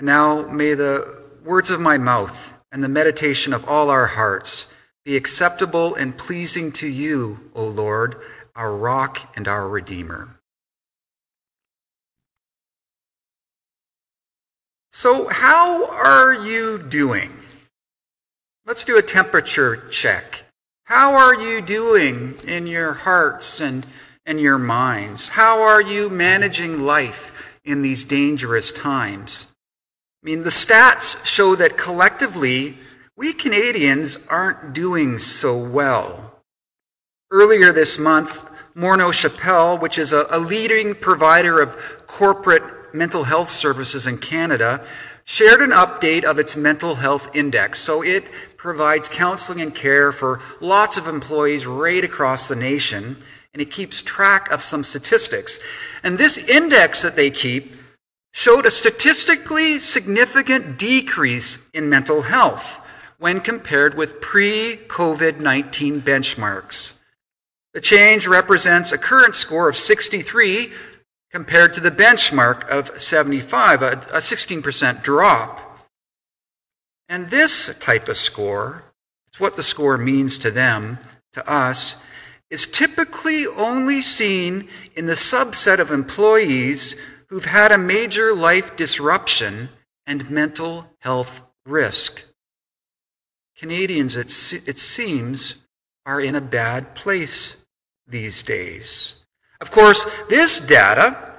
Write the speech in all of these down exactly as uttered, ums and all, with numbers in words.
And now may the words of my mouth and the meditation of all our hearts be acceptable and pleasing to you, O Lord, our rock and our Redeemer. So how are you doing? Let's do a temperature check. How are you doing in your hearts and, and your minds? How are you managing life in these dangerous times? I mean, the stats show that collectively, we Canadians aren't doing so well. Earlier this month, Morneau Shepell, which is a, a leading provider of corporate mental health services in Canada, shared an update of its mental health index. So it provides counseling and care for lots of employees right across the nation, and it keeps track of some statistics. And this index that they keep showed a statistically significant decrease in mental health when compared with pre-COVID nineteen benchmarks. The change represents a current score of sixty-three compared to the benchmark of seventy-five, a sixteen percent drop. And this type of score, it's what the score means to them, to us, is typically only seen in the subset of employees who've had a major life disruption and mental health risk. Canadians, it, se- it seems, are in a bad place these days. Of course, this data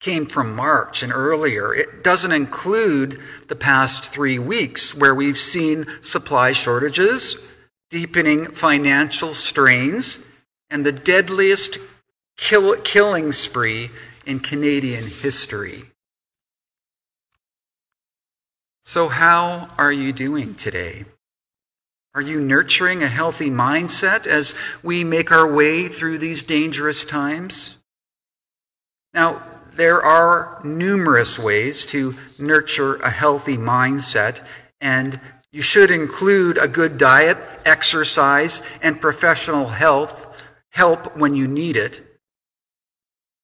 came from March and earlier. It doesn't include the past three weeks where we've seen supply shortages, deepening financial strains, and the deadliest kill- killing spree in Canadian history. So how are you doing today? Are you nurturing a healthy mindset as we make our way through these dangerous times? Now, there are numerous ways to nurture a healthy mindset, and you should include a good diet, exercise, and professional health help when you need it.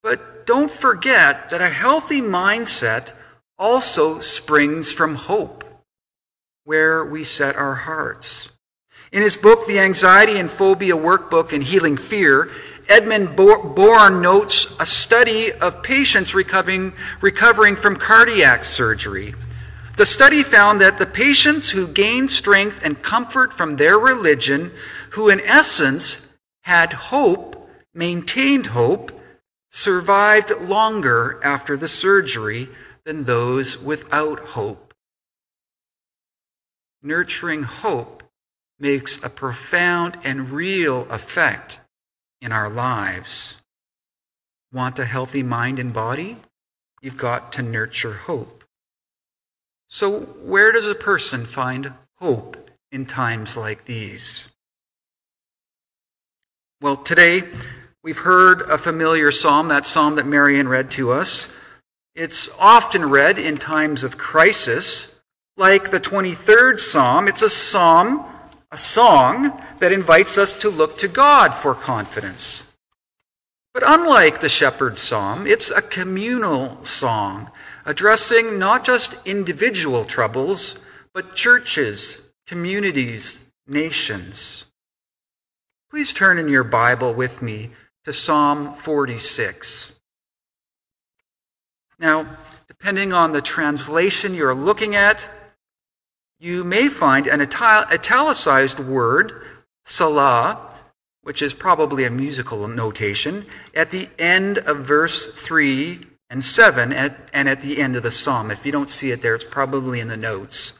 But don't forget that a healthy mindset also springs from hope, where we set our hearts. In his book, The Anxiety and Phobia Workbook and Healing Fear, Edmund Bourne notes a study of patients recovering, recovering from cardiac surgery. The study found that the patients who gained strength and comfort from their religion, who in essence had hope, maintained hope, survived longer after the surgery than those without hope. Nurturing hope makes a profound and real effect in our lives. Want a healthy mind and body? You've got to nurture hope. So where does a person find hope in times like these? Well, today we've heard a familiar psalm, that psalm that Marianne read to us. It's often read in times of crisis. Like the twenty-third Psalm, it's a psalm, a song that invites us to look to God for confidence. But unlike the Shepherd's Psalm, it's a communal song addressing not just individual troubles, but churches, communities, nations. Please turn in your Bible with me to Psalm forty-six. Now, depending on the translation you're looking at, you may find an italicized word, Salah, which is probably a musical notation, at the end of verse three and seven and at the end of the psalm. If you don't see it there, it's probably in the notes.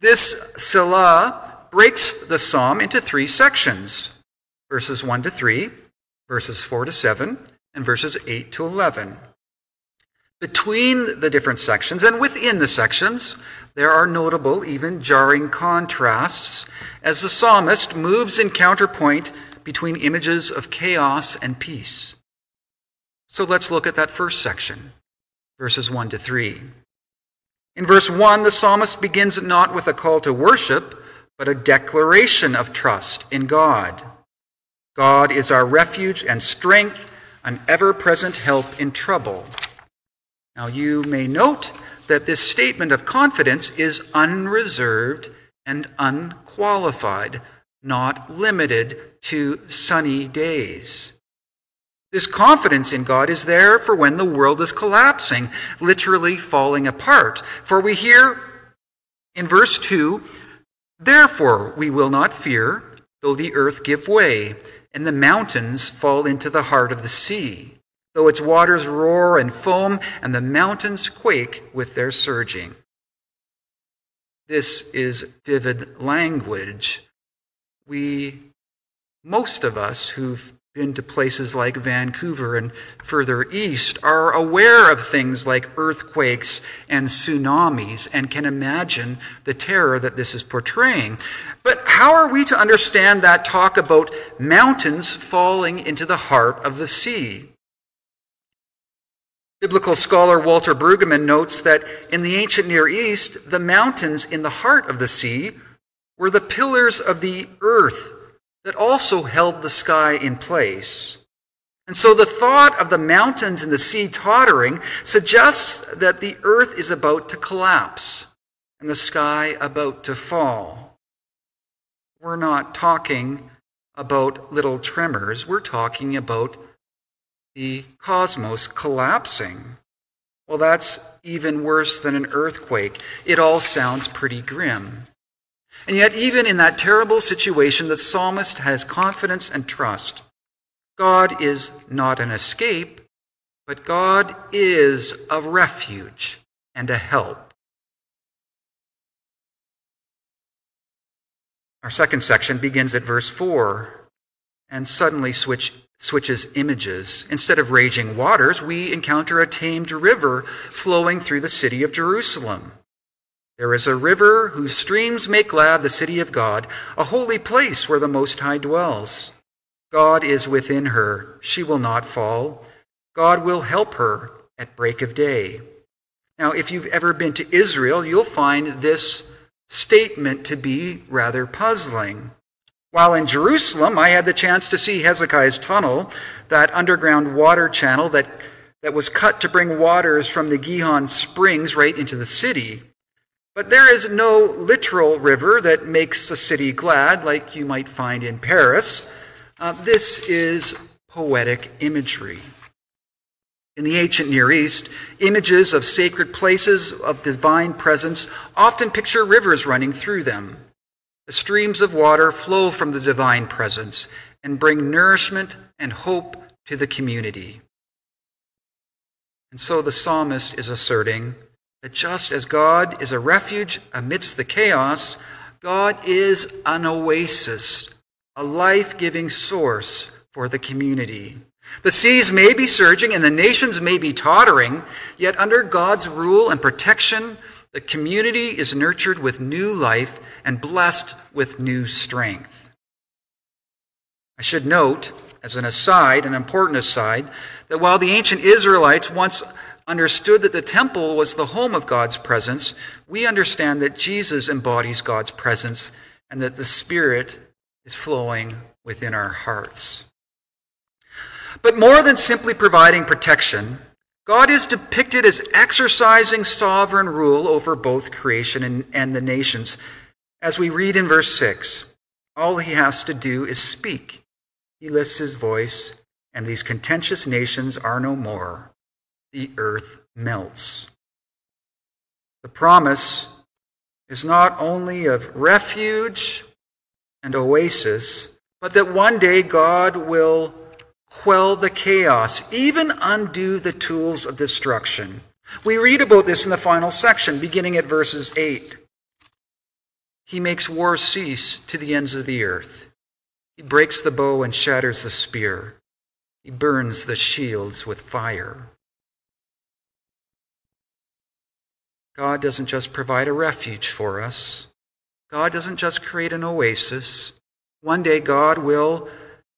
This Salah breaks the psalm into three sections, verses one to three, verses four to seven, and verses eight to eleven. Between the different sections and within the sections, there are notable, even jarring contrasts as the psalmist moves in counterpoint between images of chaos and peace. So let's look at that first section, verses one to three. In verse one, the psalmist begins not with a call to worship, but a declaration of trust in God. God is our refuge and strength, an ever-present help in trouble. Now you may note that this statement of confidence is unreserved and unqualified, not limited to sunny days. This confidence in God is there for when the world is collapsing, literally falling apart. For we hear in verse two, "Therefore we will not fear, though the earth give way, and the mountains fall into the heart of the sea, though its waters roar and foam, and the mountains quake with their surging." This is vivid language. We, most of us who've been to places like Vancouver and further east, are aware of things like earthquakes and tsunamis and can imagine the terror that this is portraying. But how are we to understand that talk about mountains falling into the heart of the sea? Biblical scholar Walter Brueggemann notes that in the ancient Near East, the mountains in the heart of the sea were the pillars of the earth that also held the sky in place. And so the thought of the mountains and the sea tottering suggests that the earth is about to collapse and the sky about to fall. We're not talking about little tremors. We're talking about the cosmos collapsing. Well, that's even worse than an earthquake. It all sounds pretty grim. And yet, even in that terrible situation, the psalmist has confidence and trust. God is not an escape, but God is a refuge and a help. Our second section begins at verse four and suddenly switch, switches images. Instead of raging waters, we encounter a tamed river flowing through the city of Jerusalem. "There is a river whose streams make glad the city of God, a holy place where the Most High dwells. God is within her. She will not fall. God will help her at break of day." Now, if you've ever been to Israel, you'll find this statement to be rather puzzling. While in Jerusalem, I had the chance to see Hezekiah's tunnel, that underground water channel that, that was cut to bring waters from the Gihon Springs right into the city. But there is no literal river that makes the city glad, like you might find in Paris. Uh, this is poetic imagery. In the ancient Near East, images of sacred places of divine presence often picture rivers running through them. The streams of water flow from the divine presence and bring nourishment and hope to the community. And so the psalmist is asserting that just as God is a refuge amidst the chaos, God is an oasis, a life-giving source for the community. The seas may be surging and the nations may be tottering, yet under God's rule and protection, the community is nurtured with new life and blessed with new strength. I should note, as an aside, an important aside, that while the ancient Israelites once understood that the temple was the home of God's presence, we understand that Jesus embodies God's presence and that the Spirit is flowing within our hearts. But more than simply providing protection, God is depicted as exercising sovereign rule over both creation and, and the nations. As we read in verse six, all he has to do is speak. He lifts his voice, and these contentious nations are no more. The earth melts. The promise is not only of refuge and oasis, but that one day God will quell the chaos, even undo the tools of destruction. We read about this in the final section, beginning at verses eight. He makes war cease to the ends of the earth. He breaks the bow and shatters the spear. He burns the shields with fire. God doesn't just provide a refuge for us. God doesn't just create an oasis. One day God will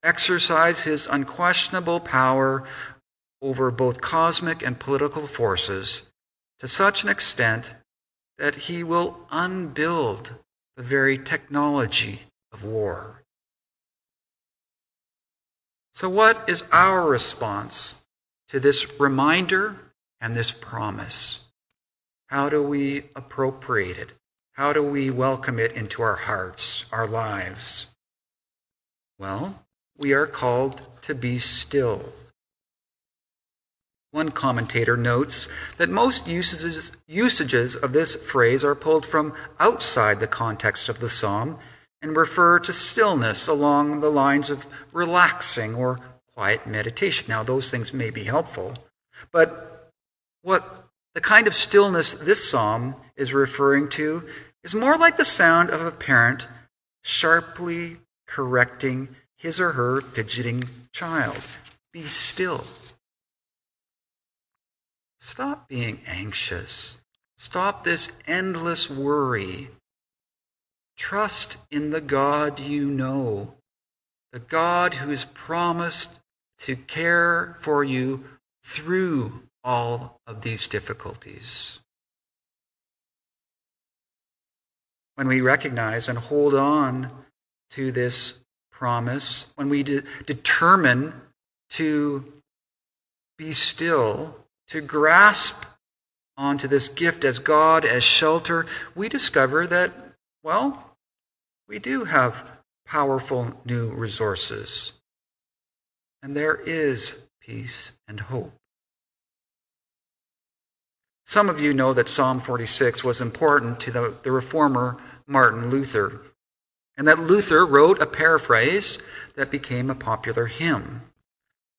exercise his unquestionable power over both cosmic and political forces to such an extent that he will unbuild the very technology of war. So what is our response to this reminder and this promise? How do we appropriate it? How do we welcome it into our hearts, our lives? Well, we are called to be still. One commentator notes that most usages, usages of this phrase are pulled from outside the context of the psalm and refer to stillness along the lines of relaxing or quiet meditation. Now, those things may be helpful, but what the kind of stillness this psalm is referring to is more like the sound of a parent sharply correcting his or her fidgeting child. Be still. Stop being anxious. Stop this endless worry. Trust in the God you know, the God who has promised to care for you through all of these difficulties. When we recognize and hold on to this promise, when we de- determine to be still, to grasp onto this gift as God, as shelter, we discover that, well, we do have powerful new resources. And there is peace and hope. Some of you know that Psalm forty-six was important to the, the reformer Martin Luther, and that Luther wrote a paraphrase that became a popular hymn.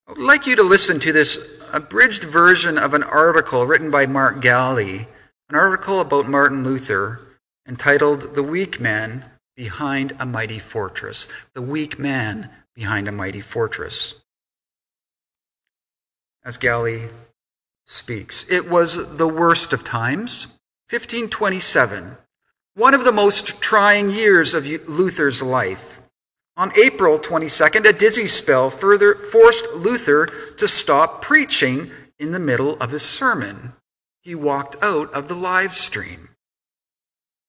I would like you to listen to this abridged version of an article written by Mark Galli, an article about Martin Luther entitled "The Weak Man Behind a Mighty Fortress." The Weak Man Behind a Mighty Fortress. As Galli speaks, it was the worst of times, fifteen twenty-seven, one of the most trying years of Luther's life. On April twenty-second, a dizzy spell further forced Luther to stop preaching in the middle of his sermon. He walked out of the live stream.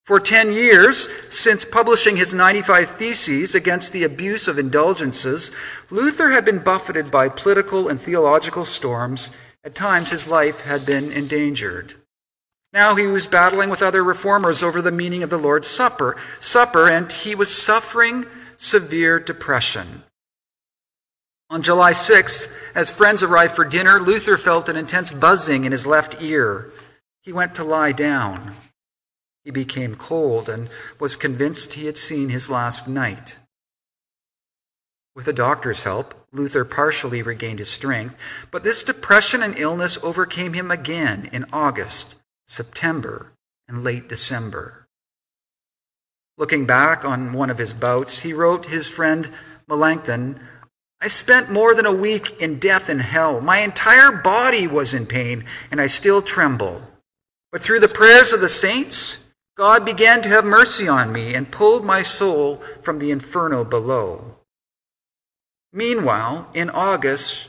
For ten years, since publishing his ninety-five Theses against the abuse of indulgences, Luther had been buffeted by political and theological storms. At times, his life had been endangered. Now he was battling with other reformers over the meaning of the Lord's Supper, supper, and he was suffering severe depression. On July sixth, as friends arrived for dinner, Luther felt an intense buzzing in his left ear. He went to lie down. He became cold and was convinced he had seen his last night. With a doctor's help, Luther partially regained his strength, but this depression and illness overcame him again in August, September, and late December. Looking back on one of his bouts, he wrote his friend Melanchthon, "I spent more than a week in death and hell. My entire body was in pain, and I still tremble. But through the prayers of the saints, God began to have mercy on me and pulled my soul from the inferno below." Meanwhile, in August,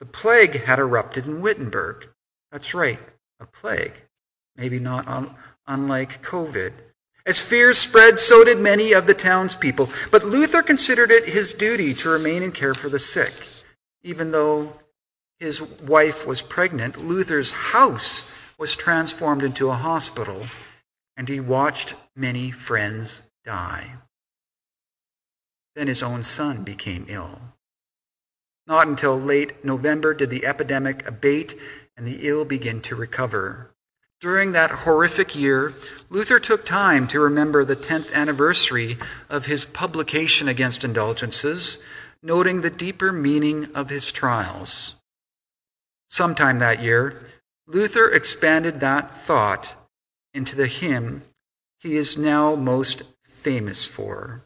the plague had erupted in Wittenberg. That's right, a plague. Maybe not un- unlike COVID. As fears spread, so did many of the townspeople. But Luther considered it his duty to remain and care for the sick. Even though his wife was pregnant, Luther's house was transformed into a hospital, and he watched many friends die. Then his own son became ill. Not until late November did the epidemic abate and the ill begin to recover. During that horrific year, Luther took time to remember the tenth anniversary of his publication against indulgences, noting the deeper meaning of his trials. Sometime that year, Luther expanded that thought into the hymn he is now most famous for.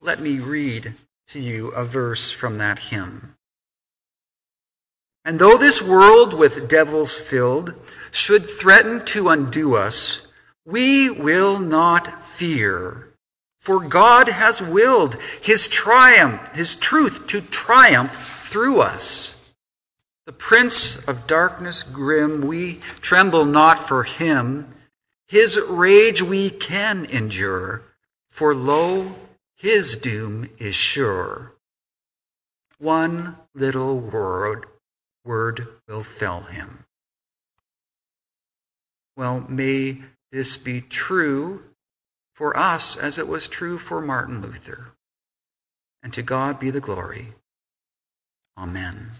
Let me read to you a verse from that hymn. "And though this world with devils filled should threaten to undo us, we will not fear, for God has willed his triumph, his truth to triumph through us. The prince of darkness grim, we tremble not for him. His rage we can endure, for lo, his doom is sure. One little word, word will fell him." Well, may this be true for us as it was true for Martin Luther. And to God be the glory. Amen.